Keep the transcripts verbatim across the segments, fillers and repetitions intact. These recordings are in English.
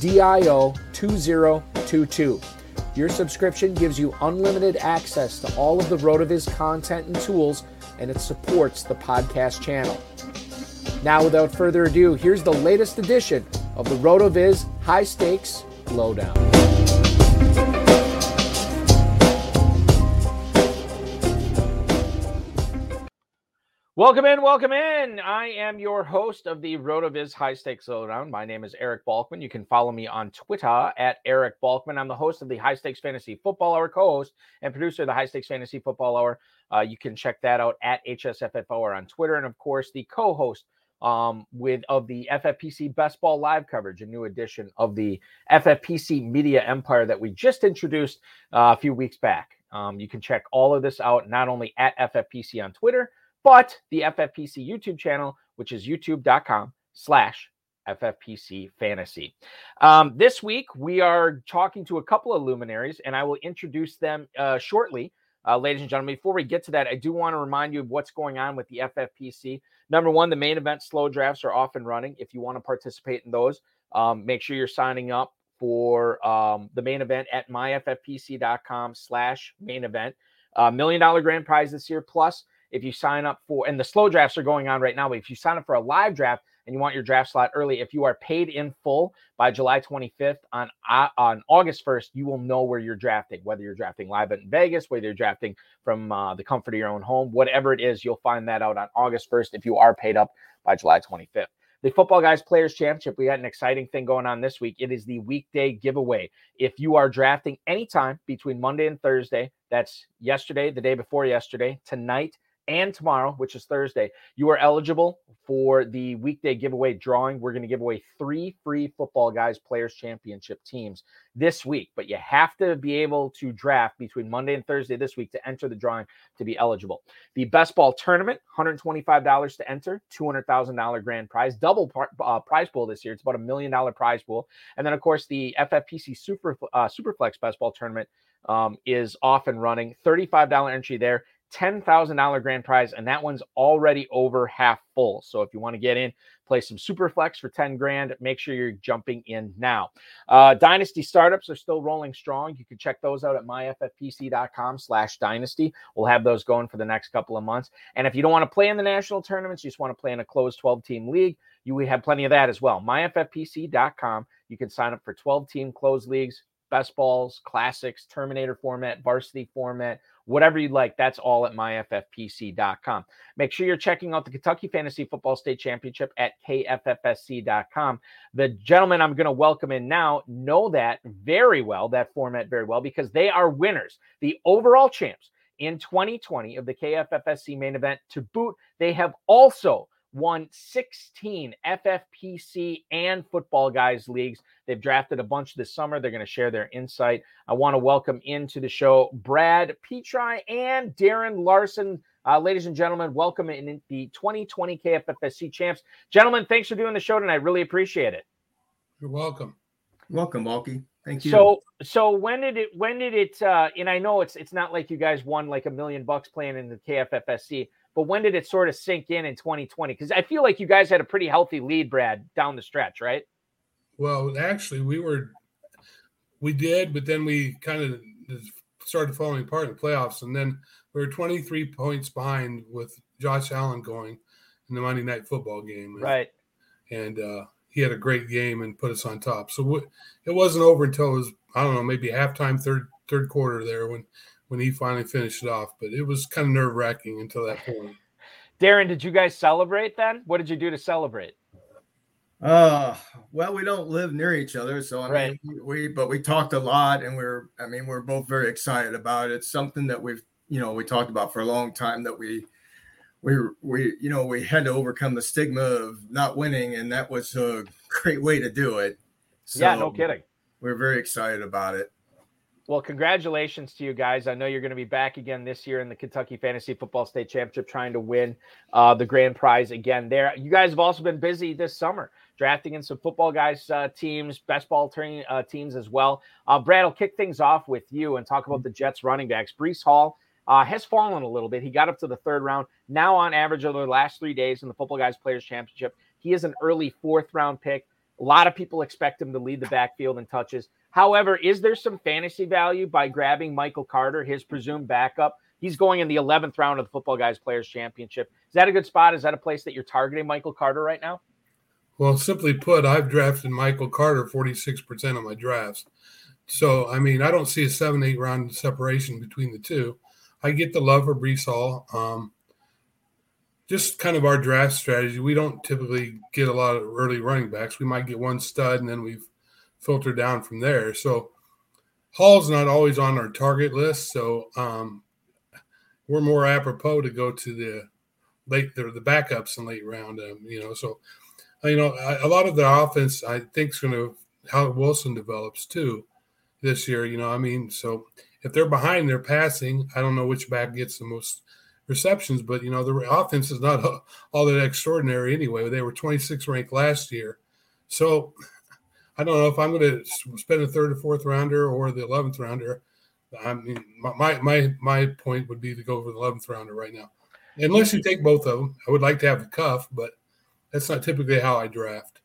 D I O twenty twenty-two. Your subscription gives you unlimited access to all of the RotoViz content and tools, and it supports the podcast channel. Now, without further ado, here's the latest edition of the RotoViz High Stakes Lowdown. Welcome in, welcome in. I am your host of the RotoViz High Stakes Lowdown. My name is Eric Balkman. You can follow me on Twitter at Eric Balkman. I'm the host of the High Stakes Fantasy Football Hour, co-host and producer of the High Stakes Fantasy Football Hour. Uh, you can check that out at H S F F Hour on Twitter. And, of course, the co-host um, with of the F F P C Best Ball Live coverage, a new edition of the F F P C Media Empire that we just introduced uh, a few weeks back. Um, you can check all of this out, not only at F F P C on Twitter, but the F F P C YouTube channel, which is youtube.com slash FFPC Fantasy. Um, this week, we are talking to a couple of luminaries, and I will introduce them uh, shortly. Uh, ladies and gentlemen, before we get to that, I do want to remind you of what's going on with the F F P C. Number one, the main event slow drafts are off and running. If you want to participate in those, um, make sure you're signing up for um, the main event at myffpc.com slash main event. Uh, million dollar grand prize this year, plus if you sign up for, and the slow drafts are going on right now, but if you sign up for a live draft and you want your draft slot early, if you are paid in full by July twenty-fifth, on, on August first, you will know where you're drafting, whether you're drafting live in Vegas, whether you're drafting from uh, the comfort of your own home, whatever it is, you'll find that out on August first if you are paid up by July twenty-fifth. The Football Guys Players Championship, we got an exciting thing going on this week. It is the weekday giveaway. If you are drafting anytime between Monday and Thursday, that's yesterday, the day before yesterday, tonight, and tomorrow, which is Thursday, you are eligible for the weekday giveaway drawing. We're going to give away three free Football Guys Players Championship teams this week, but you have to be able to draft between Monday and Thursday this week to enter the drawing to be eligible. The Best Ball Tournament, one hundred twenty-five dollars to enter, two hundred thousand dollars grand prize, double par- uh, prize pool this year. It's about a million dollar prize pool. And then, of course, the F F P C Super uh, Superflex Best Ball Tournament um, is off and running, thirty-five dollars entry there, ten thousand dollars grand prize, and that one's already over half full. So if you want to get in, play some Superflex for ten grand, make sure you're jumping in now. Uh, Dynasty startups are still rolling strong. You can check those out at myffpc.com slash dynasty. We'll have those going for the next couple of months. And if you don't want to play in the national tournaments, you just want to play in a closed twelve-team league, you have plenty of that as well. myffpc dot com. You can sign up for twelve-team closed leagues, best balls, classics, Terminator format, varsity format, whatever you'd like. That's all at myffpc dot com. Make sure you're checking out the Kentucky Fantasy Football State Championship at K F F S C dot com. The gentlemen I'm going to welcome in now know that very well, that format very well, because they are winners. The overall champs in twenty twenty of the K F F S C main event. To boot, they have also won sixteen F F P C and Football Guys leagues. They've drafted a bunch this summer. They're going to share their insight. I want to welcome into the show Brad Petri and Darren Larson. Uh, ladies and gentlemen, welcome in the twenty twenty K F F S C champs. Gentlemen, thanks for doing the show tonight. Really appreciate it. You're welcome. Welcome, Malky. Thank you. So, so when did it, when did it, uh, and I know it's, it's not like you guys won like a million bucks playing in the K F F S C, but when did it sort of sink in in twenty twenty? Because I feel like you guys had a pretty healthy lead, Brad, down the stretch, right? Well, actually, we were, we did, but then we kind of started falling apart in the playoffs. And then we were twenty-three points behind with Josh Allen going in the Monday Night Football game. And, right. And uh, he had a great game and put us on top. So we, it wasn't over until it was, I don't know, maybe halftime, third third quarter there when, when he finally finished it off. But it was kind of nerve-wracking until that point. Darren, did you guys celebrate then? What did you do to celebrate? Uh, well, we don't live near each other, so I right. mean, we but we talked a lot, and we're I mean we're both very excited about it. It's something that we've you know we talked about for a long time, that we we we you know we had to overcome the stigma of not winning, and that was a great way to do it. So yeah, no kidding. We're very excited about it. Well, congratulations to you guys. I know you're going to be back again this year in the Kentucky Fantasy Football State Championship trying to win uh, the grand prize again there. You guys have also been busy this summer drafting in some Football Guys uh, teams, best ball turning, uh, teams as well. Uh, Brad, I'll kick things off with you and talk about the Jets running backs. Breece Hall uh, has fallen a little bit. He got up to the third round. Now on average over the last three days in the Football Guys Players Championship, he is an early fourth round pick. A lot of people expect him to lead the backfield in touches. However, is there some fantasy value by grabbing Michael Carter, his presumed backup? He's going in the eleventh round of the Football Guys Players Championship. Is that a good spot? Is that a place that you're targeting Michael Carter right now? Well, simply put, I've drafted Michael Carter forty-six percent of my drafts. So, I mean, I don't see a seven, eight round separation between the two. I get the love for Breece Hall. Um, just kind of our draft strategy. We don't typically get a lot of early running backs. We might get one stud, and then we've filter down from there. So Hall's not always on our target list. So um, we're more apropos to go to the late, the, the backups in late round, um, you know, so, you know, I, a lot of the offense, I think, is going to, how Wilson develops too this year, you know I mean? So if they're behind, they're passing. I don't know which back gets the most receptions, but you know, the offense is not all, all that extraordinary anyway. They were twenty-sixth ranked last year. So I don't know if I'm going to spend a third or fourth rounder or the eleventh rounder. I mean, my my my point would be to go for the eleventh rounder right now, unless you take both of them. I would like to have a cuff, but that's not typically how I draft.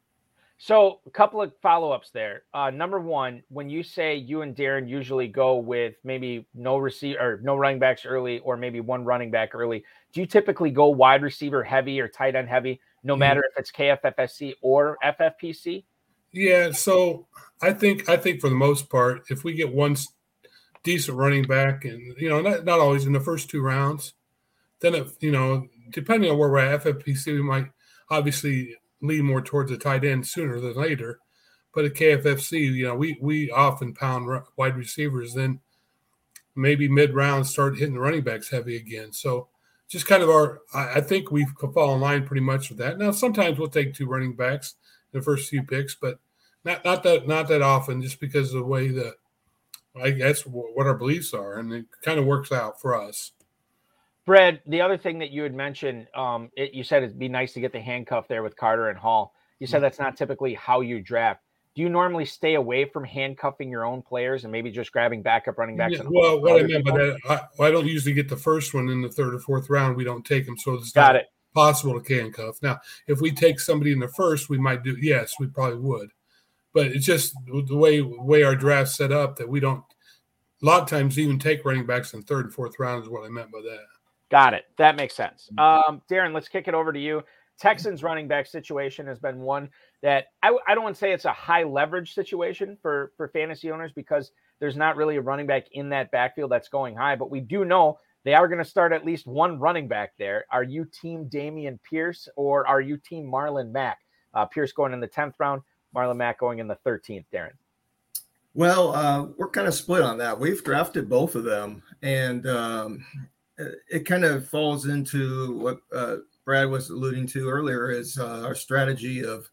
So a couple of follow-ups there. Uh, number one, when you say you and Darren usually go with maybe no receive or no running backs early, or maybe one running back early, do you typically go wide receiver heavy or tight end heavy, no matter if it's K F F S C or F F P C? Yeah, so I think I think for the most part, if we get one decent running back, and you know, not, not always in the first two rounds, then if you know, depending on where we're at, F F P C, we might obviously lean more towards the tight end sooner than later. But at K F F C, you know, we we often pound wide receivers, then maybe mid round start hitting the running backs heavy again. So just kind of our, I think we've fallen in line pretty much with that. Now sometimes we'll take two running backs the first few picks, but not not that not that often, just because of the way the, I guess, what our beliefs are, and it kind of works out for us. Brad, the other thing that you had mentioned, um, it, you said it'd be nice to get the handcuff there with Carter and Hall. You said that's not typically how you draft. Do you normally stay away from handcuffing your own players and maybe just grabbing backup running backs? Yeah, and well, what I meant by that, I, I don't usually get the first one in the third or fourth round. We don't take them, so it's got not- it. possible to handcuff. Now, if we take somebody in the first, we might do. Yes, we probably would, but it's just the way way our draft's set up that we don't a lot of times even take running backs in third and fourth round is what I meant by that. Got it. That makes sense. Um, Darren, let's kick it over to you. Texans running back situation has been one that I, I don't want to say it's a high leverage situation for for fantasy owners, because there's not really a running back in that backfield that's going high, but we do know they are going to start at least one running back there. Are you team Dameon Pierce or are you team Marlon Mack? Uh, Pierce going in the tenth round, Marlon Mack going in the thirteenth, Darren. Well, uh, we're kind of split on that. We've drafted both of them, and um, it kind of falls into what uh, Brad was alluding to earlier is uh, our strategy of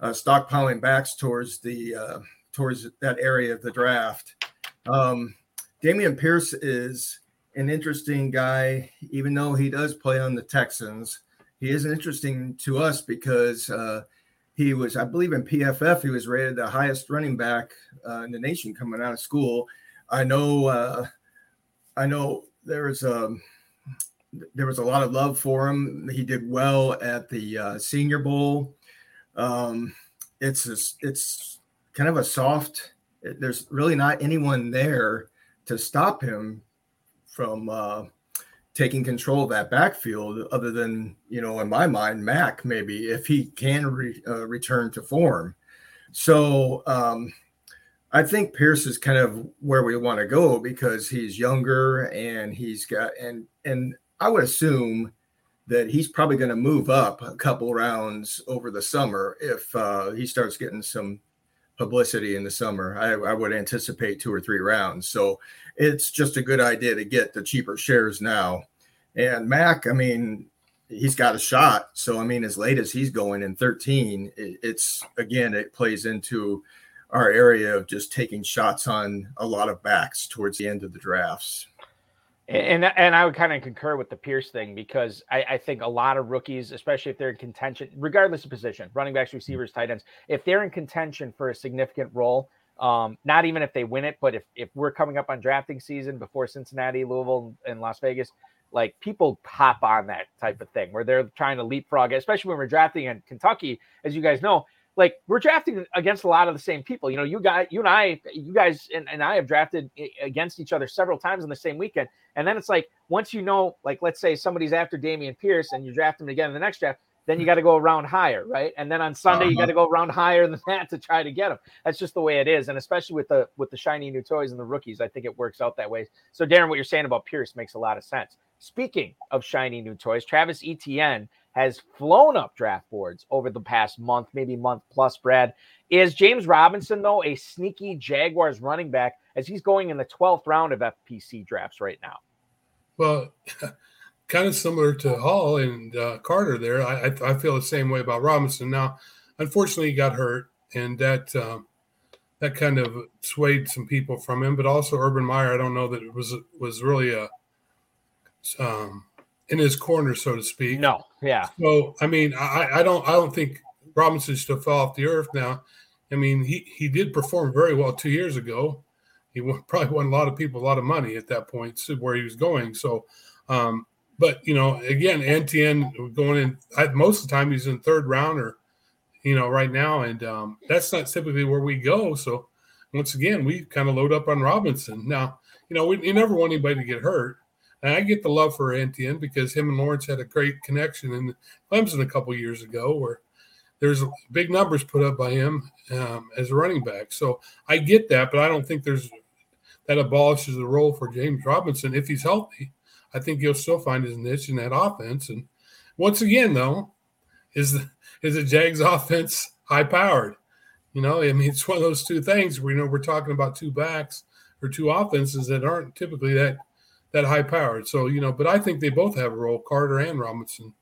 uh, stockpiling backs towards the uh, towards that area of the draft. Um, Dameon Pierce is an interesting guy, even though he does play on the Texans. He is interesting to us because uh, he was, I believe in P F F, he was rated the highest running back uh, in the nation coming out of school. I know, uh, I know there was a, there was a lot of love for him. He did well at the uh, Senior Bowl. Um, it's, a, it's kind of a soft, it, there's really not anyone there to stop him from uh, taking control of that backfield, other than, you know, in my mind, Mack, maybe, if he can re, uh, return to form. So um, I think Pierce is kind of where we want to go because he's younger and he's got, and, and I would assume that he's probably going to move up a couple rounds over the summer if uh, he starts getting some publicity in the summer. I, I would anticipate two or three rounds. So it's just a good idea to get the cheaper shares now. And Mac, I mean, he's got a shot. So, I mean, as late as he's going in thirteen, it's, again, it plays into our area of just taking shots on a lot of backs towards the end of the drafts. And and I would kind of concur with the Pierce thing because I, I think a lot of rookies, especially if they're in contention, regardless of position, running backs, receivers, tight ends, if they're in contention for a significant role, um, not even if they win it, but if, if we're coming up on drafting season before Cincinnati, Louisville, and Las Vegas, like people hop on that type of thing where they're trying to leapfrog, especially when we're drafting in Kentucky, as you guys know. Like we're drafting against a lot of the same people, you know, you guys, you and I, you guys and, and I have drafted against each other several times on the same weekend. And then it's like, once you know, like, let's say somebody's after Dameon Pierce and you draft him again in the next draft, then you got to go a round higher. Right. And then on Sunday, uh-huh. you got to go a round higher than that to try to get him. That's just the way it is. And especially with the, with the shiny new toys and the rookies, I think it works out that way. So Darren, what you're saying about Pierce makes a lot of sense. Speaking of shiny new toys, Travis Etienne has flown up draft boards over the past month, maybe month plus, Brad. Is James Robinson, though, a sneaky Jaguars running back as he's going in the twelfth round of F P C drafts right now? Well, kind of similar to Hall and uh, Carter there. I, I, I feel the same way about Robinson. Now, unfortunately, he got hurt, and that um, that kind of swayed some people from him. But also Urban Meyer, I don't know that it was, was really a um, – in his corner, so to speak. No, yeah. So, I mean, I, I don't I don't think Robinson should fall off the earth now. I mean, he, he did perform very well two years ago. He won, probably won a lot of people a lot of money at that point, where he was going. So, um, but, you know, again, Etienne going in I, most of the time he's in third round or, you know, right now. And um, that's not typically where we go. So, once again, we kind of load up on Robinson. Now, you know, we you never want anybody to get hurt. And I get the love for Etienne because him and Lawrence had a great connection in Clemson a couple years ago where there's big numbers put up by him um, as a running back. So I get that, but I don't think there's that abolishes the role for James Robinson. If he's healthy, I think he'll still find his niche in that offense. And once again, though, is the, is the Jags offense high-powered? You know, I mean, it's one of those two things where, you know, we're talking about two backs or two offenses that aren't typically that – that high-powered. So, you know, but I think they both have a role, Carter and Robinson.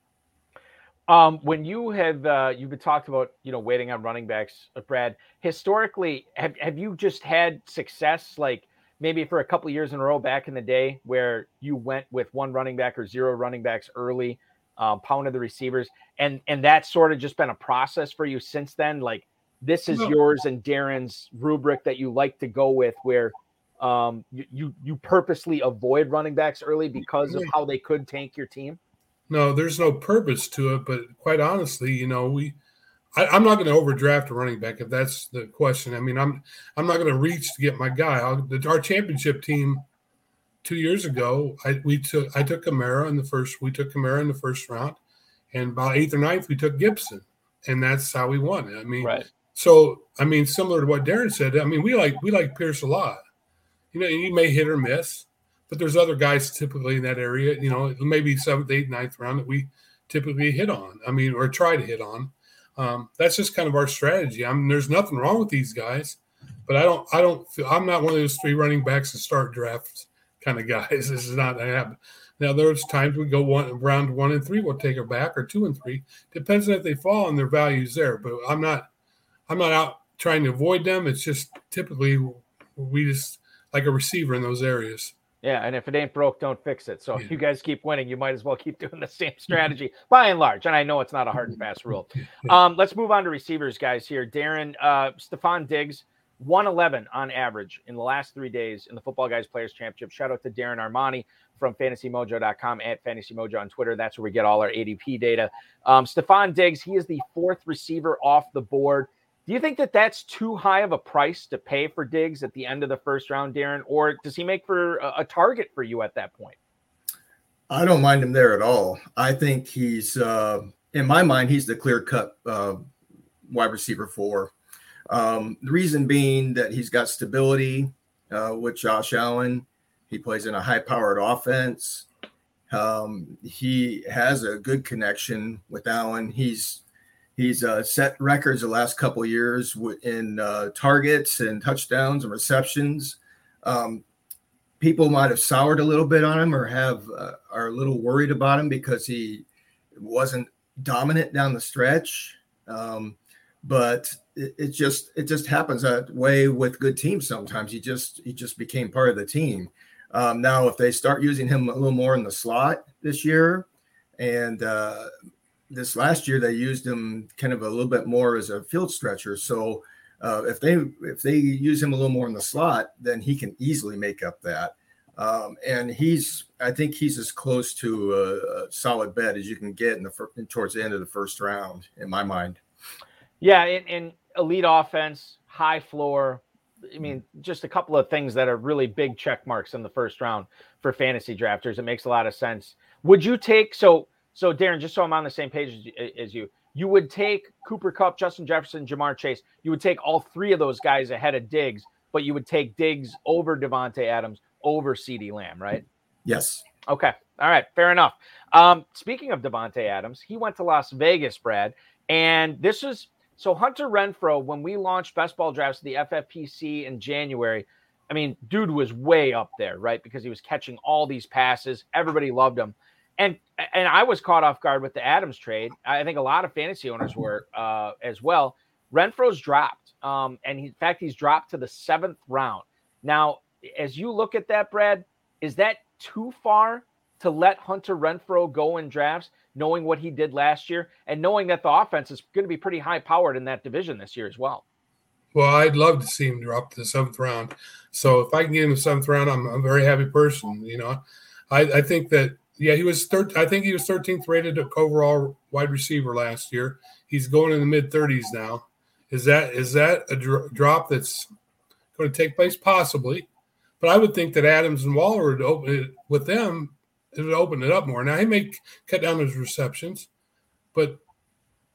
Um, when you have uh, – you've been talked about, you know, waiting on running backs, Brad. Historically, have, have you just had success, like maybe for a couple of years in a row back in the day where you went with one running back or zero running backs early, um, pounded the receivers, and, and that's sort of just been a process for you since then? Like this is no. yours and Darren's rubric that you like to go with where – Um, you, you you purposely avoid running backs early because of how they could tank your team? No, there's no purpose to it. But quite honestly, you know, we I, I'm not going to overdraft a running back if that's the question. I mean, I'm I'm not going to reach to get my guy. I'll, the, our championship team two years ago, I we took I took Kamara in the first we took Kamara in the first round, and by eighth or ninth we took Gibson, and that's how we won. I mean, right. So I mean, similar to what Darren said, I mean, we like we like Pierce a lot. You know, you may hit or miss, but there's other guys typically in that area, you know, maybe seventh, eighth, ninth round that we typically hit on. I mean, or try to hit on. Um, that's just kind of our strategy. I mean, there's nothing wrong with these guys. But I don't, I don't feel, I'm not one of those three running backs and start drafts kind of guys. This is not going to happen. Now, there's times we go one round one and three, we'll take a back, or two and three. Depends on if they fall and their value's there. But I'm not, I'm not out trying to avoid them. It's just typically we just like a receiver in those areas. Yeah, and if it ain't broke, don't fix it. So yeah. If you guys keep winning, you might as well keep doing the same strategy by and large. And I know it's not a hard and fast rule. Um, let's move on to receivers, guys, here. Darren, uh, Stefon Diggs, one eleven on average in the last three days in the Football Guys Players Championship. Shout out to Darren Armani from fantasy mojo dot com, at fantasy mojo on Twitter. That's where we get all our A D P data. Um, Stefon Diggs, he is the fourth receiver off the board. Do you think that that's too high of a price to pay for Diggs at the end of the first round, Darren, or does he make for a, a target for you at that point? I don't mind him there at all. I think he's, uh, in my mind, he's the clear-cut uh, wide receiver four. Um, the reason being that he's got stability uh, with Josh Allen. He plays in a high-powered offense. Um, he has a good connection with Allen. He's He's uh, set records the last couple of years in uh, targets and touchdowns and receptions. Um, people might have soured a little bit on him, or have uh, are a little worried about him because he wasn't dominant down the stretch. Um, but it, it just it just happens that way with good teams. Sometimes he just he just became part of the team. Um, now, if they start using him a little more in the slot this year, and uh, this last year, they used him kind of a little bit more as a field stretcher. So uh, if they if they use him a little more in the slot, then he can easily make up that. Um, and he's I think he's as close to a, a solid bet as you can get in the fir- towards the end of the first round, in my mind. Yeah, in, in elite offense, high floor. I mean, just a couple of things that are really big check marks in the first round for fantasy drafters. It makes a lot of sense. Would you take so? So, Darren, just so I'm on the same page as, as you, you would take Cooper Kupp, Justin Jefferson, Jamar Chase. You would take all three of those guys ahead of Diggs, but you would take Diggs over Devontae Adams, over CeeDee Lamb, right? Yes. Okay. All right. Fair enough. Um, speaking of Devontae Adams, he went to Las Vegas, Brad. And this is – so Hunter Renfrow, when we launched best ball drafts, the F F P C in January, I mean, dude was way up there, right, because he was catching all these passes. Everybody loved him. And and I was caught off guard with the Adams trade. I think a lot of fantasy owners were uh, as well. Renfrow's dropped. Um, and he, in fact, he's dropped to the seventh round. Now, as you look at that, Brad, is that too far to let Hunter Renfrow go in drafts, knowing what he did last year and knowing that the offense is going to be pretty high powered in that division this year as well? Well, I'd love to see him drop to the seventh round. So if I can get him the seventh round, I'm a very happy person. You know, I, I think that, yeah, he was third. I think he was thirteenth rated overall wide receiver last year. He's going in the mid thirties now. Is that is that a dr- drop that's going to take place? Possibly, but I would think that Adams and Waller would open it with them. It would open it up more. Now he may cut down his receptions, but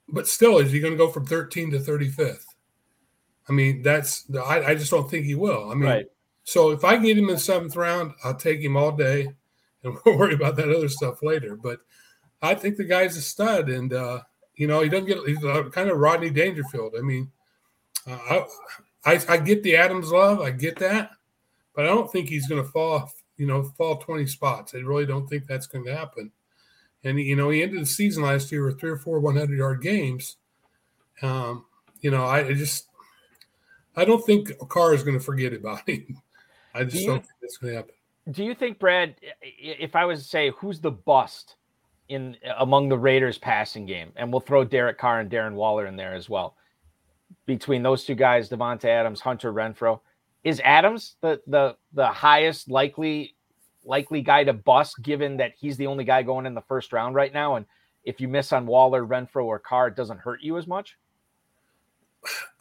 but still, is he going to go from thirteen to thirty-fifth? I mean, that's I, I just don't think he will. I mean, right. So if I can get him in the seventh round, I'll take him all day. And we'll worry about that other stuff later. But I think the guy's a stud. And, uh, you know, he doesn't get – he's kind of Rodney Dangerfield. I mean, uh, I, I I get the Adams love. I get that. But I don't think he's going to fall, you know, fall twenty spots. I really don't think that's going to happen. And, you know, he ended the season last year with three or four hundred-yard games. Um, you know, I, I just – I don't think Carr is going to forget about him. I just yeah. don't think that's going to happen. Do you think, Brad, if I was to say who's the bust in among the Raiders passing game, and we'll throw Derek Carr and Darren Waller in there as well, between those two guys, Devontae Adams, Hunter Renfrow, is Adams the the the highest likely likely guy to bust, given that he's the only guy going in the first round right now, and if you miss on Waller, Renfrow, or Carr, it doesn't hurt you as much?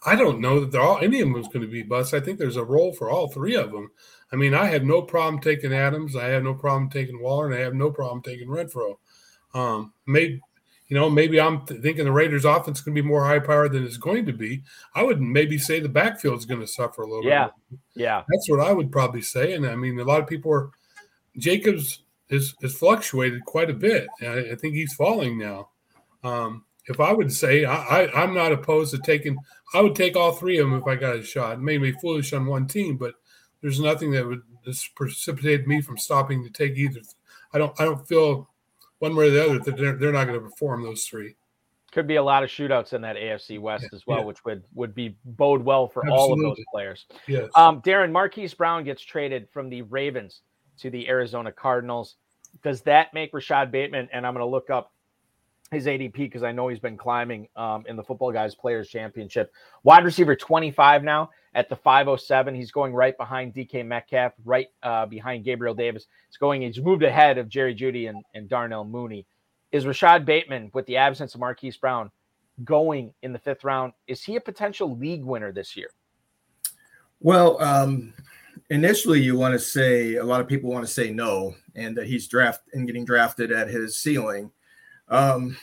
I don't know that they're all, any of them is going to be bust. I think there's a role for all three of them. I mean, I have no problem taking Adams. I have no problem taking Waller, and I have no problem taking Renfrow. Um, maybe, you know, maybe I'm th- thinking the Raiders' offense is going to be more high-powered than it's going to be. I would maybe say the backfield is going to suffer a little yeah. bit. Yeah, yeah. That's what I would probably say. And, I mean, a lot of people are – Jacobs is, is fluctuated quite a bit. I, I think he's falling now. Um, if I would say I, I, I'm not opposed to taking – I would take all three of them if I got a shot. It made me foolish on one team, but there's nothing that would precipitate me from stopping to take either. I don't I don't feel one way or the other that they're, they're not going to perform those three. Could be a lot of shootouts in that A F C West yeah, as well, yeah. which would, would be bode well for Absolutely. all of those players. Yes. Um, Darren, Marquise Brown gets traded from the Ravens to the Arizona Cardinals. Does that make Rashad Bateman? And I'm going to look up his A D P because I know he's been climbing um, in the Football Guys Players Championship. Wide receiver twenty-five now at the five oh seven. He's going right behind D K Metcalf, right uh, behind Gabriel Davis. It's going. He's moved ahead of Jerry Jeudy and, and Darnell Mooney. Is Rashad Bateman, with the absence of Marquise Brown, going in the fifth round? Is he a potential league winner this year? Well, um, initially you want to say, a lot of people want to say no, and that he's draft and getting drafted at his ceiling. Um,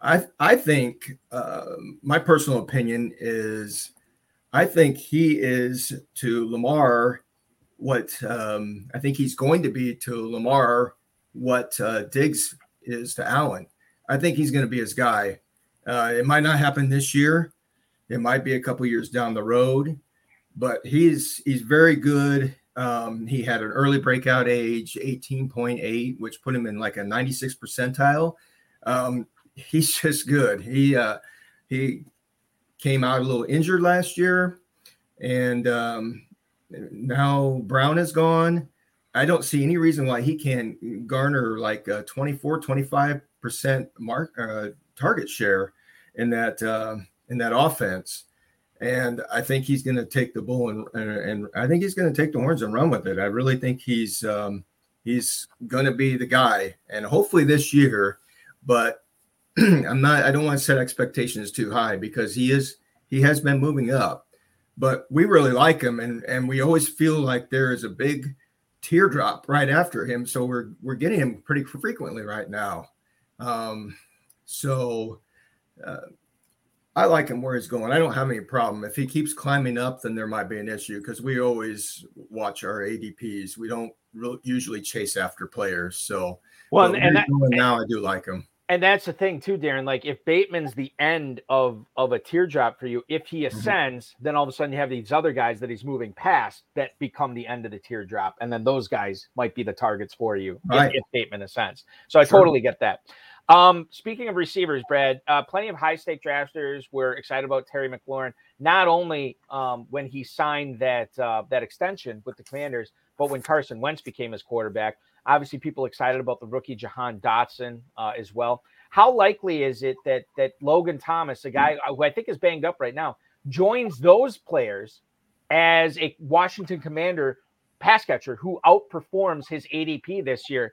I I think uh, my personal opinion is I think he is to Lamar what um, I think he's going to be to Lamar what uh, Diggs is to Allen. I think he's going to be his guy. Uh, it might not happen this year. It might be a couple years down the road, but he's, he's very good. Um, he had an early breakout age, eighteen point eight, which put him in like a ninety-sixth percentile. Um, he's just good. He, uh, he came out a little injured last year, and um, now Brown is gone. I don't see any reason why he can garner like a twenty-four, twenty-five percent mark uh, target share in that uh, in that offense. And I think he's going to take the bull and, and and I think he's going to take the horns and run with it. I really think he's um, he's going to be the guy, and hopefully this year. But I'm not. I don't want to set expectations too high because he is he has been moving up, but we really like him, and and we always feel like there is a big teardrop right after him, so we're we're getting him pretty frequently right now. Um, so uh, I like him where he's going. I don't have any problem if he keeps climbing up. Then there might be an issue because we always watch our A D Ps. We don't really usually chase after players. So well, and, and that, now and, I do like him. And that's the thing too, Darren. Like if Bateman's the end of of a teardrop for you, if he ascends, mm-hmm. then all of a sudden you have these other guys that he's moving past that become the end of the teardrop, and then those guys might be the targets for you right. if, if Bateman ascends. So I sure. totally get that. Um, speaking of receivers, Brad, uh, plenty of high-stake drafters were excited about Terry McLaurin, not only um, when he signed that uh, that extension with the Commanders, but when Carson Wentz became his quarterback. Obviously, people excited about the rookie Jahan Dotson uh, as well. How likely is it that that Logan Thomas, a guy who I think is banged up right now, joins those players as a Washington Commander pass catcher who outperforms his A D P this year?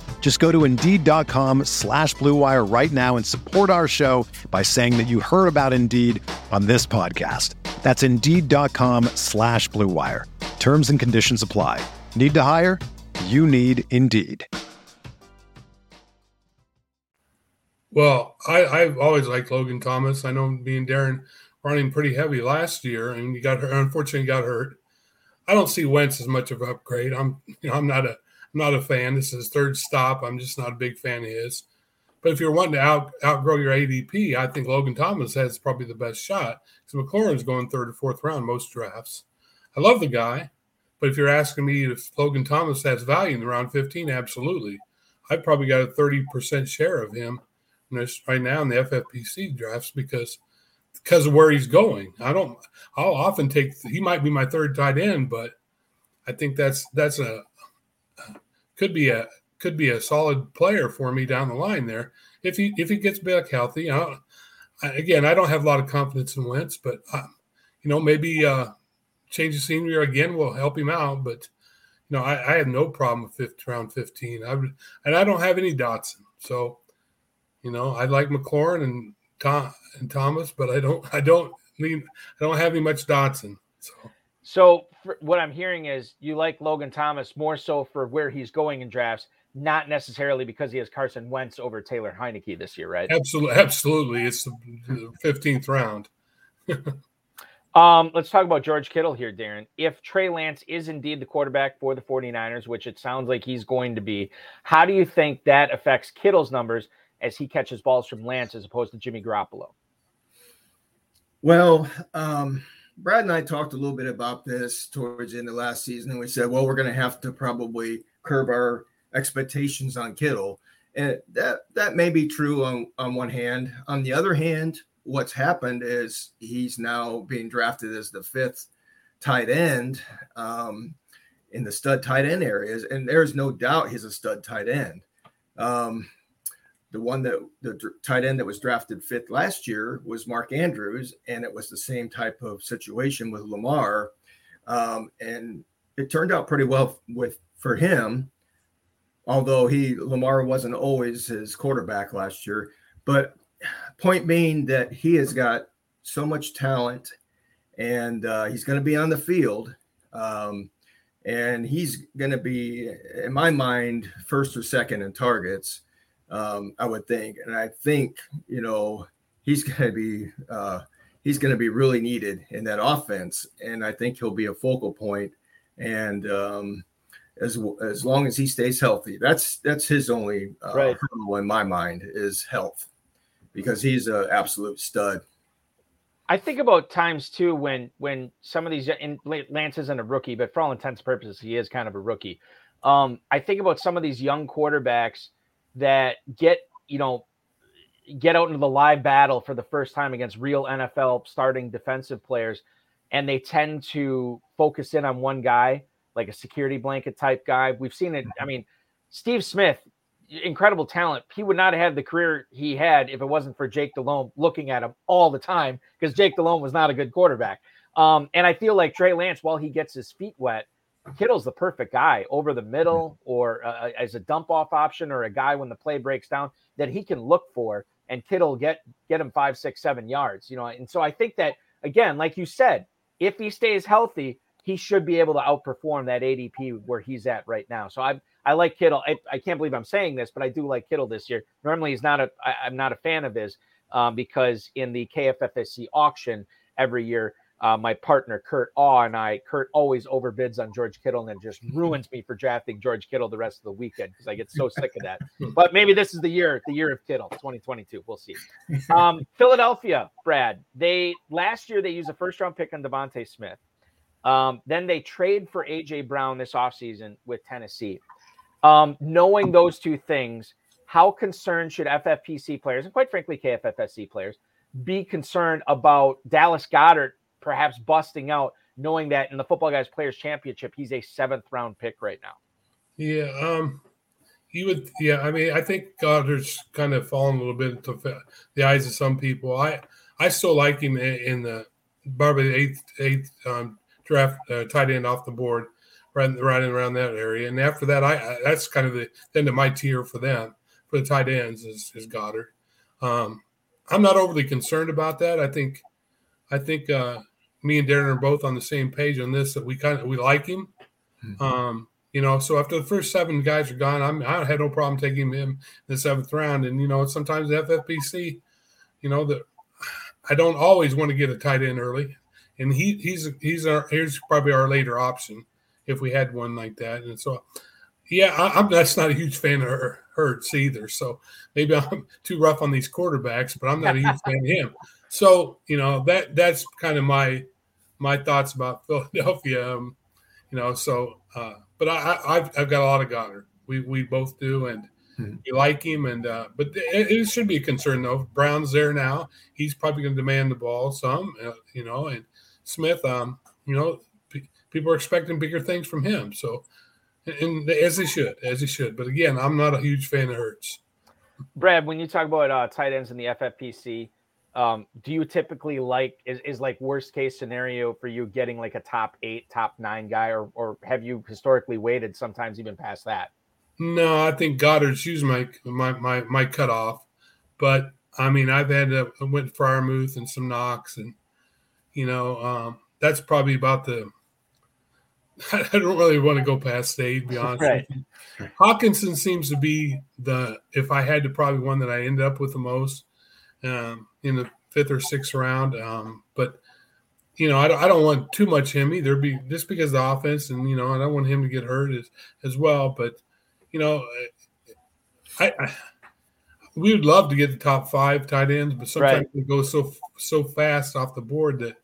Just go to Indeed.com slash Blue Wire right now and support our show by saying that you heard about Indeed on this podcast. That's Indeed.com slash Blue Wire. Terms and conditions apply. Need to hire? You need Indeed. Well, I, I've always liked Logan Thomas. I know me and Darren running pretty heavy last year, and he got hurt, unfortunately got hurt. I don't see Wentz as much of an upgrade. I'm, you know, I'm not a I'm not a fan. This is his third stop. I'm just not a big fan of his. But if you're wanting to out, outgrow your A D P, I think Logan Thomas has probably the best shot because McLaurin's going third or fourth round most drafts. I love the guy, but if you're asking me if Logan Thomas has value in the round fifteen, absolutely. I've probably got a thirty percent share of him right now in the F F P C drafts because because of where he's going. I don't – I'll often take – he might be my third tight end, but I think that's that's a – could be a could be a solid player for me down the line there. If he if he gets back healthy, I I, again, I don't have a lot of confidence in Wentz, but, I, you know, maybe uh, change of scenery again will help him out. But, you know, I, I have no problem with fifth, round fifteen. I would, and I don't have any Dotson. So, you know, I like McLaurin and Tom, and Thomas, but I don't I don't lean, I don't have any much Dotson. So, so for, what I'm hearing is you like Logan Thomas more so for where he's going in drafts, not necessarily because he has Carson Wentz over Taylor Heineke this year, right? Absolutely. Absolutely. It's the fifteenth round. um, let's talk about George Kittle here, Darren. If Trey Lance is indeed the quarterback for the 49ers, which it sounds like he's going to be, how do you think that affects Kittle's numbers as he catches balls from Lance as opposed to Jimmy Garoppolo? Well, um, Brad and I talked a little bit about this towards the end of last season, and we said, well, we're going to have to probably curb our expectations on Kittle, and that that may be true on on one hand. On the other hand, what's happened is he's now being drafted as the fifth tight end um in the stud tight end areas, and there's no doubt he's a stud tight end. Um the one that the tight end that was drafted fifth last year was Mark Andrews, and it was the same type of situation with Lamar, um and it turned out pretty well with for him. Although he Lamar wasn't always his quarterback last year, but point being that he has got so much talent, and uh, he's going to be on the field, um, and he's going to be, in my mind, first or second in targets, um, I would think. And I think, you know, he's going to be uh, he's going to be really needed in that offense, and I think he'll be a focal point, and. Um, As as long as he stays healthy, that's that's his only uh, right. hurdle in my mind is health, because he's an absolute stud. I think about times too when when some of these, and Lance isn't a rookie, but for all intents and purposes, he is kind of a rookie. Um, I think about some of these young quarterbacks that get you know get out into the live battle for the first time against real N F L starting defensive players, and they tend to focus in on one guy. Like a security blanket type guy. We've seen it. I mean, Steve Smith, incredible talent. He would not have had the career he had if it wasn't for Jake Delhomme looking at him all the time, because Jake Delhomme was not a good quarterback. Um, and I feel like Trey Lance, while he gets his feet wet, Kittle's the perfect guy over the middle or uh, as a dump-off option or a guy when the play breaks down that he can look for, and Kittle get get him five, six, seven yards. You know, and so I think that, again, like you said, if he stays healthy, he should be able to outperform that A D P where he's at right now. So I I like Kittle. I, I can't believe I'm saying this, but I do like Kittle this year. Normally he's not a I, I'm not a fan of his um, because in the K F F S C auction every year, uh, my partner Kurt Awe and I, Kurt always overbids on George Kittle, and then just ruins me for drafting George Kittle the rest of the weekend because I get so sick of that. But maybe this is the year, the year of Kittle, twenty twenty-two. We'll see. Um, Philadelphia, Brad. They last year they used a first round pick on Devontae Smith. Um, then they trade for A J Brown this offseason with Tennessee. Um, knowing those two things, how concerned should F F P C players, and quite frankly, K F F S C players, be concerned about Dallas Goedert perhaps busting out, knowing that in the Football Guys Players Championship, he's a seventh round pick right now? Yeah. Um, he would, yeah. I mean, I think Goddard's kind of fallen a little bit into the eyes of some people. I, I still like him in, in the probably eighth, eighth, um, draft uh, tight end off the board, right, right around that area. And after that, I, I that's kind of the end of my tier for them, for the tight ends is, is Goddard. Um, I'm not overly concerned about that. I think, I think uh, me and Darren are both on the same page on this, that we kind of we like him. Mm-hmm. Um, you know, so after the first seven guys are gone, I'm, I had no problem taking him in the seventh round. And you know, sometimes the F F P C, you know, that I don't always want to get a tight end early. And he he's he's our here's probably our later option if we had one like that. And so, yeah, I, I'm that's not a huge fan of Hurts either. So maybe I'm too rough on these quarterbacks, but I'm not a huge fan of him. So you know that that's kind of my my thoughts about Philadelphia. Um, you know, so uh, but I, I I've I've got a lot of Goddard. We we both do, and Hmm. You like him, and uh, but it, it should be a concern though. Brown's there now; he's probably going to demand the ball some, uh, you know. And Smith, um, you know, p- people are expecting bigger things from him, so and, and as they should, as they should. But again, I'm not a huge fan of Hurts. Brad, when you talk about uh, tight ends in the F F P C, um, do you typically like is, is like worst case scenario for you getting like a top eight, top nine guy, or or have you historically waited sometimes even past that? No, I think Goddard's used my my my, my cutoff, but I mean I've had a, I went Fryermuth and some Knox, and you know um, that's probably about the. I don't really want to go past eight. To be honest, right. with you. Hawkinson seems to be the if I had to probably one that I end up with the most um, in the fifth or sixth round, um, but. You know, I don't, I don't want too much him either, be just because of the offense, and you know, I don't want him to get hurt as, as well. But you know, I, I we would love to get the top five tight ends, but sometimes right. They go so so fast off the board that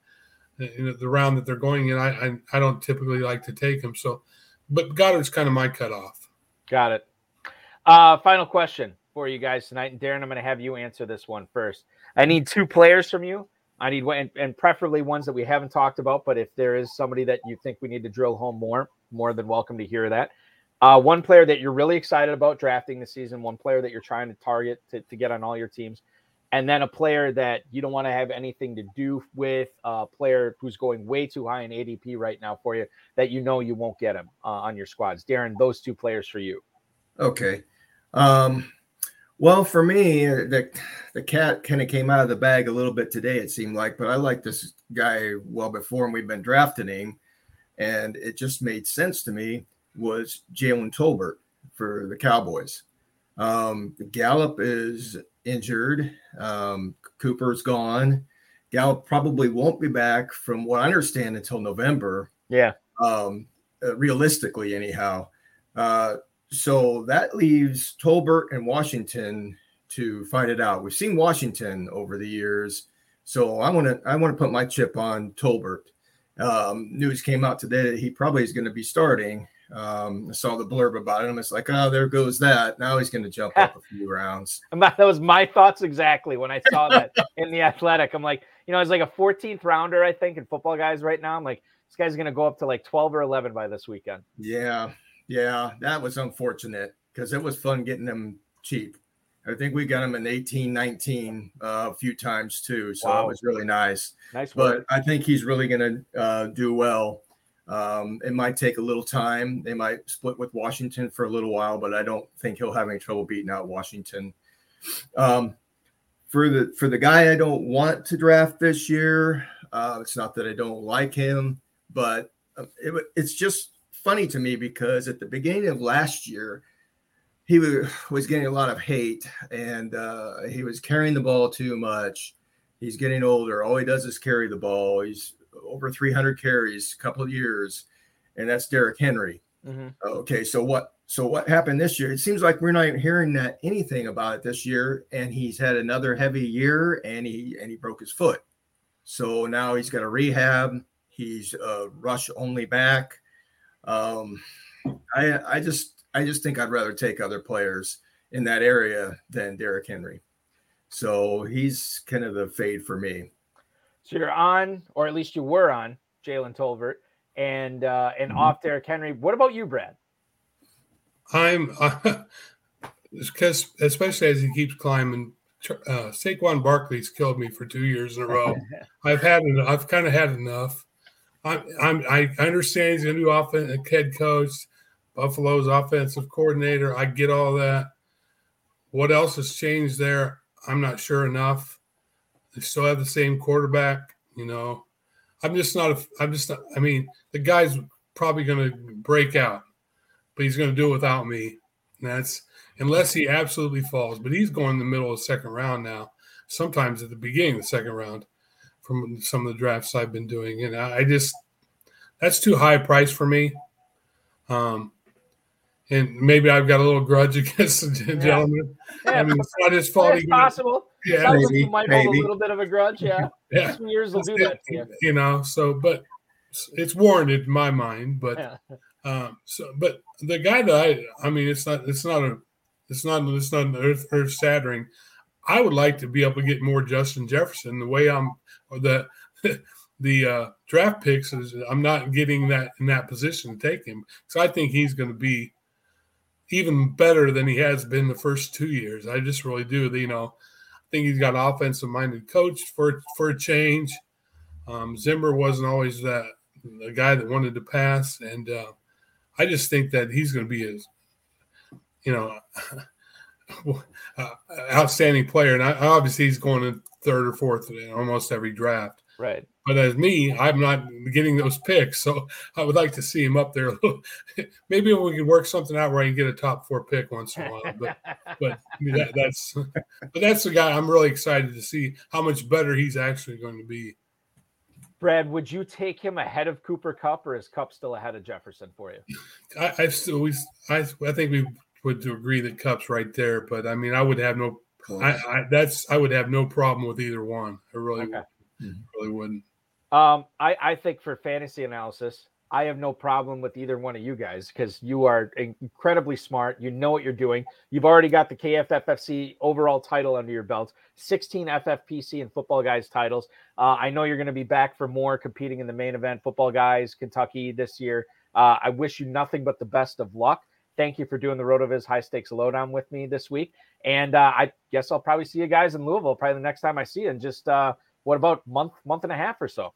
you know, the round that they're going in, I, I I don't typically like to take them. So, but Goddard's kind of my cutoff. Got it. Uh, final question for you guys tonight, and Darren, I'm going to have you answer this one first. I need two players from you. I need one, and, and preferably ones that we haven't talked about, but if there is somebody that you think we need to drill home more, more than welcome to hear that. Uh, one player that you're really excited about drafting this season, one player that you're trying to target to, to get on all your teams, and then a player that you don't want to have anything to do with, a player who's going way too high in A D P right now for you that you know you won't get him uh, on your squads. Darren, those two players for you. Okay. Um Well, for me, the the cat kind of came out of the bag a little bit today, it seemed like. But I liked this guy well before, and we've been drafting him. And it just made sense to me was Jalen Tolbert for the Cowboys. Um, Gallup is injured. Um, Cooper's gone. Gallup probably won't be back from what I understand until November. Yeah. Um, realistically, anyhow. Uh So that leaves Tolbert and Washington to fight it out. We've seen Washington over the years, so I want to I want to put my chip on Tolbert. Um, news came out today that he probably is going to be starting. Um, I saw the blurb about him. It's like, oh, there goes that. Now he's going to jump up a few rounds. That was my thoughts exactly when I saw that in The Athletic. I'm like, you know, it's like a fourteenth rounder, I think, in Football Guys right now. I'm like, this guy's going to go up to like twelve or eleven by this weekend. Yeah. Yeah, that was unfortunate because it was fun getting them cheap. I think we got them in eighteen, nineteen uh, a few times too, so wow. It was really nice. Nice work. But I think he's really going to uh, do well. Um, it might take a little time. They might split with Washington for a little while, but I don't think he'll have any trouble beating out Washington. Um, for the for the guy I don't want to draft this year, uh, it's not that I don't like him, but it, it's just – funny to me because at the beginning of last year, he was getting a lot of hate and uh, he was carrying the ball too much. He's getting older. All he does is carry the ball. He's over three hundred carries a couple of years, and that's Derrick Henry. Mm-hmm. Okay, so what so what happened this year? It seems like we're not even hearing that anything about it this year, and he's had another heavy year, and he and he broke his foot. So now he's got a rehab. He's a rush only back. Um, I, I just, I just think I'd rather take other players in that area than Derrick Henry. So he's kind of the fade for me. So you're on, or at least you were on Jalen Tolbert and, uh, and mm-hmm. off Derrick Henry. What about you, Brad? I'm, uh, because especially as he keeps climbing, uh, Saquon Barkley's killed me for two years in a row. I've had, I've kind of had enough. I'm, I'm, I understand he's a new offensive head coach, Buffalo's offensive coordinator. I get all that. What else has changed there? I'm not sure enough. They still have the same quarterback. You know, I'm just not. A, I'm just not. I mean, the guy's probably going to break out, but he's going to do it without me. And that's unless he absolutely falls. But he's going in the middle of the second round now. Sometimes at the beginning of the second round. From some of the drafts I've been doing. And I just, that's too high a price for me. Um, and maybe I've got a little grudge against the yeah. gentleman. Yeah. I mean, it's not his fault. It's possible. Yeah, sounds maybe, like you might maybe. hold a little bit of a grudge. Yeah. yeah. Some years will do it, that to you. You know, so, but it's warranted in my mind. But, yeah. um, so, but the guy that I, I mean, it's not, it's not a, It's not it's not earth earth shattering. I would like to be able to get more Justin Jefferson. The way I'm or the the uh, draft picks is I'm not getting that in that position to take him. So I think he's going to be even better than he has been the first two years. I just really do. You know, I think he's got an offensive-minded coach for for a change. Um, Zimmer wasn't always that a guy that wanted to pass, and uh, I just think that he's going to be his, you know, uh, outstanding player. And I, obviously, he's going in third or fourth in almost every draft. Right. But as me, I'm not getting those picks, so I would like to see him up there. Maybe we could work something out where I can get a top four pick once in a while. But, but that, that's but that's the guy I'm really excited to see how much better he's actually going to be. Brad, would you take him ahead of Cooper Kupp, or is Kupp still ahead of Jefferson for you? I I, still, we, I, I think we would agree that Kupp's right there, but I mean, I would have no, I, I that's I would have no problem with either one. I really, okay. would, really wouldn't. Um, I, I think for fantasy analysis, I have no problem with either one of you guys because you are incredibly smart. You know what you're doing. You've already got the K F F S C overall title under your belt, sixteen F F P C and Football Guys titles. Uh, I know you're going to be back for more competing in the main event, Football Guys, Kentucky this year. Uh, I wish you nothing but the best of luck. Thank you for doing the RotoViz High Stakes Lowdown with me this week. And uh, I guess I'll probably see you guys in Louisville probably the next time I see you in just uh, – what about month, month and a half or so?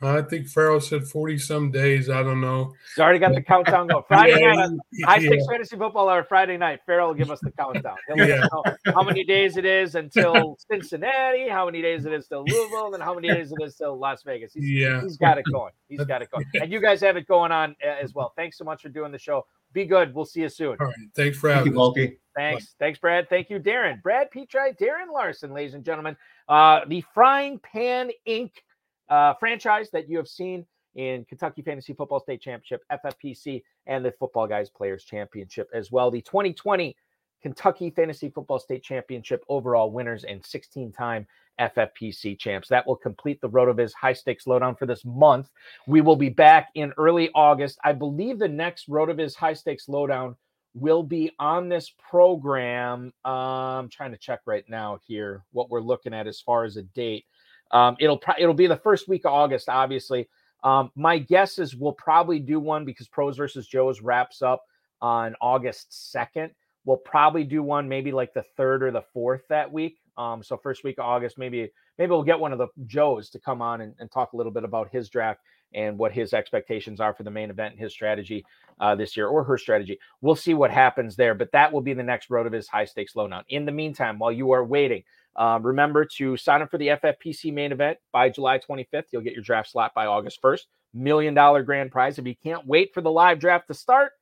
I think Farrell said forty-some days. I don't know. He's already got the countdown going. Friday yeah, night, yeah. High Stakes Fantasy Football Hour Friday night. Farrell will give us the countdown. He'll yeah. let know how many days it is until Cincinnati, how many days it is till Louisville, and how many days it is till Las Vegas. He's, yeah. he's got it going. He's got it going. And you guys have it going on as well. Thanks so much for doing the show. Be good. We'll see you soon. All right. Thanks for having me. Thank you, Thanks. Bye. Thanks, Brad. Thank you, Darren. Brad Petri, Darren Larson, ladies and gentlemen. Uh, the Frying Pan Incorporated uh, franchise that you have seen in Kentucky Fantasy Football State Championship, F F P C, and the Football Guys Players Championship as well. The twenty twenty Kentucky Fantasy Football State Championship overall winners and sixteen-time F F P C champs. That will complete the RotoViz High Stakes Lowdown for this month. We will be back in early August. I believe the next RotoViz High Stakes Lowdown will be on this program. Um, I'm trying to check right now here what we're looking at as far as a date. Um, it'll pro- it'll be the first week of August, obviously. Um, my guess is we'll probably do one because Pros versus Joes wraps up on August second. We'll probably do one maybe like the third or the fourth that week. Um, so first week of August, maybe maybe we'll get one of the Joes to come on and, and talk a little bit about his draft and what his expectations are for the main event and his strategy uh, this year or her strategy. We'll see what happens there, but that will be the next RotoViz High Stakes Lowdown. In the meantime, while you are waiting, uh, remember to sign up for the F F P C main event by July twenty-fifth. You'll get your draft slot by August first. Million dollar grand prize. If you can't wait for the live draft to start,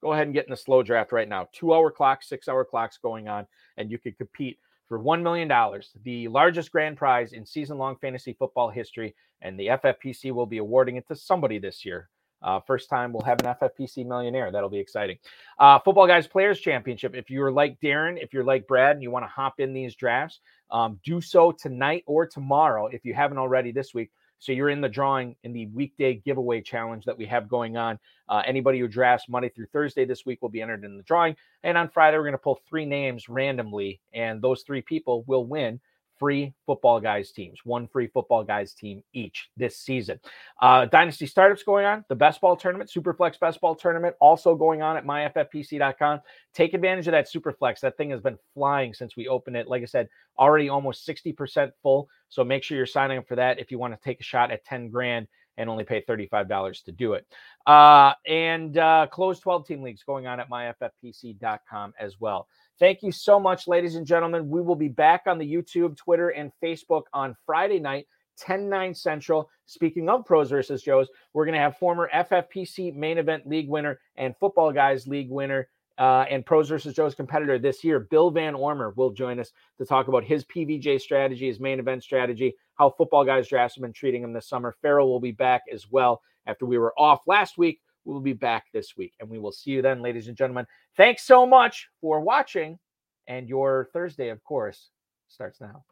go ahead and get in the slow draft right now. Two-hour clocks, six-hour clocks going on, and you can compete for one million dollars, the largest grand prize in season-long fantasy football history, and the F F P C will be awarding it to somebody this year. Uh, first time we'll have an F F P C millionaire. That'll be exciting. Uh, Football Guys Players Championship. If you're like Darren, if you're like Brad, and you want to hop in these drafts, um, do so tonight or tomorrow if you haven't already this week. So you're in the drawing in the weekday giveaway challenge that we have going on. Uh, anybody who drafts Monday through Thursday this week will be entered in the drawing. And on Friday, we're going to pull three names randomly, and those three people will win free Football Guys teams, one free Football Guys team each this season. Uh, Dynasty Startups going on, the Best Ball Tournament, Superflex Best Ball Tournament, also going on at my f f p c dot com. Take advantage of that Superflex. That thing has been flying since we opened it. Like I said, already almost sixty percent full. So make sure you're signing up for that if you want to take a shot at ten grand and only pay thirty-five dollars to do it. Uh, and uh, closed twelve-team leagues going on at my f f p c dot com as well. Thank you so much, ladies and gentlemen. We will be back on the YouTube, Twitter, and Facebook on Friday night, ten nine Central. Speaking of Pros versus Joes, we're going to have former F F P C main event league winner and Football Guys league winner uh, and Pros versus Joes competitor this year, Bill Van Ormer, will join us to talk about his P V J strategy, his main event strategy, how Football Guys drafts have been treating him this summer. Farrell will be back as well. After we were off last week, we'll be back this week, and we will see you then, ladies and gentlemen. Thanks so much for watching, and your Thursday, of course, starts now.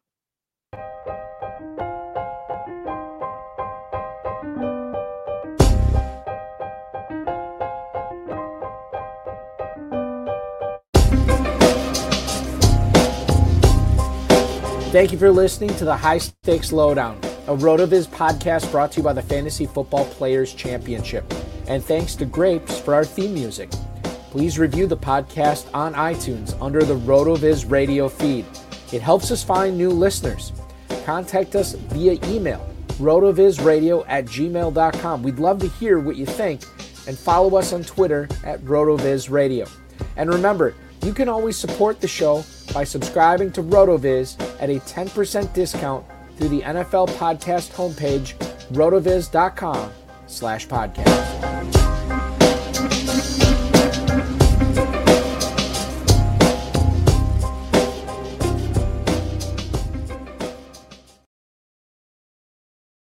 Thank you for listening to the High Stakes Lowdown, a RotoViz podcast brought to you by the Fantasy Football Players Championship. And thanks to Grapes for our theme music. Please review the podcast on iTunes under the RotoViz radio feed. It helps us find new listeners. Contact us via email, rotovizradio at gmail dot com. We'd love to hear what you think, and follow us on Twitter at rotovizradio. And remember, you can always support the show by subscribing to RotoViz at a ten percent discount through the N F L podcast homepage, rotoviz dot com slash podcast.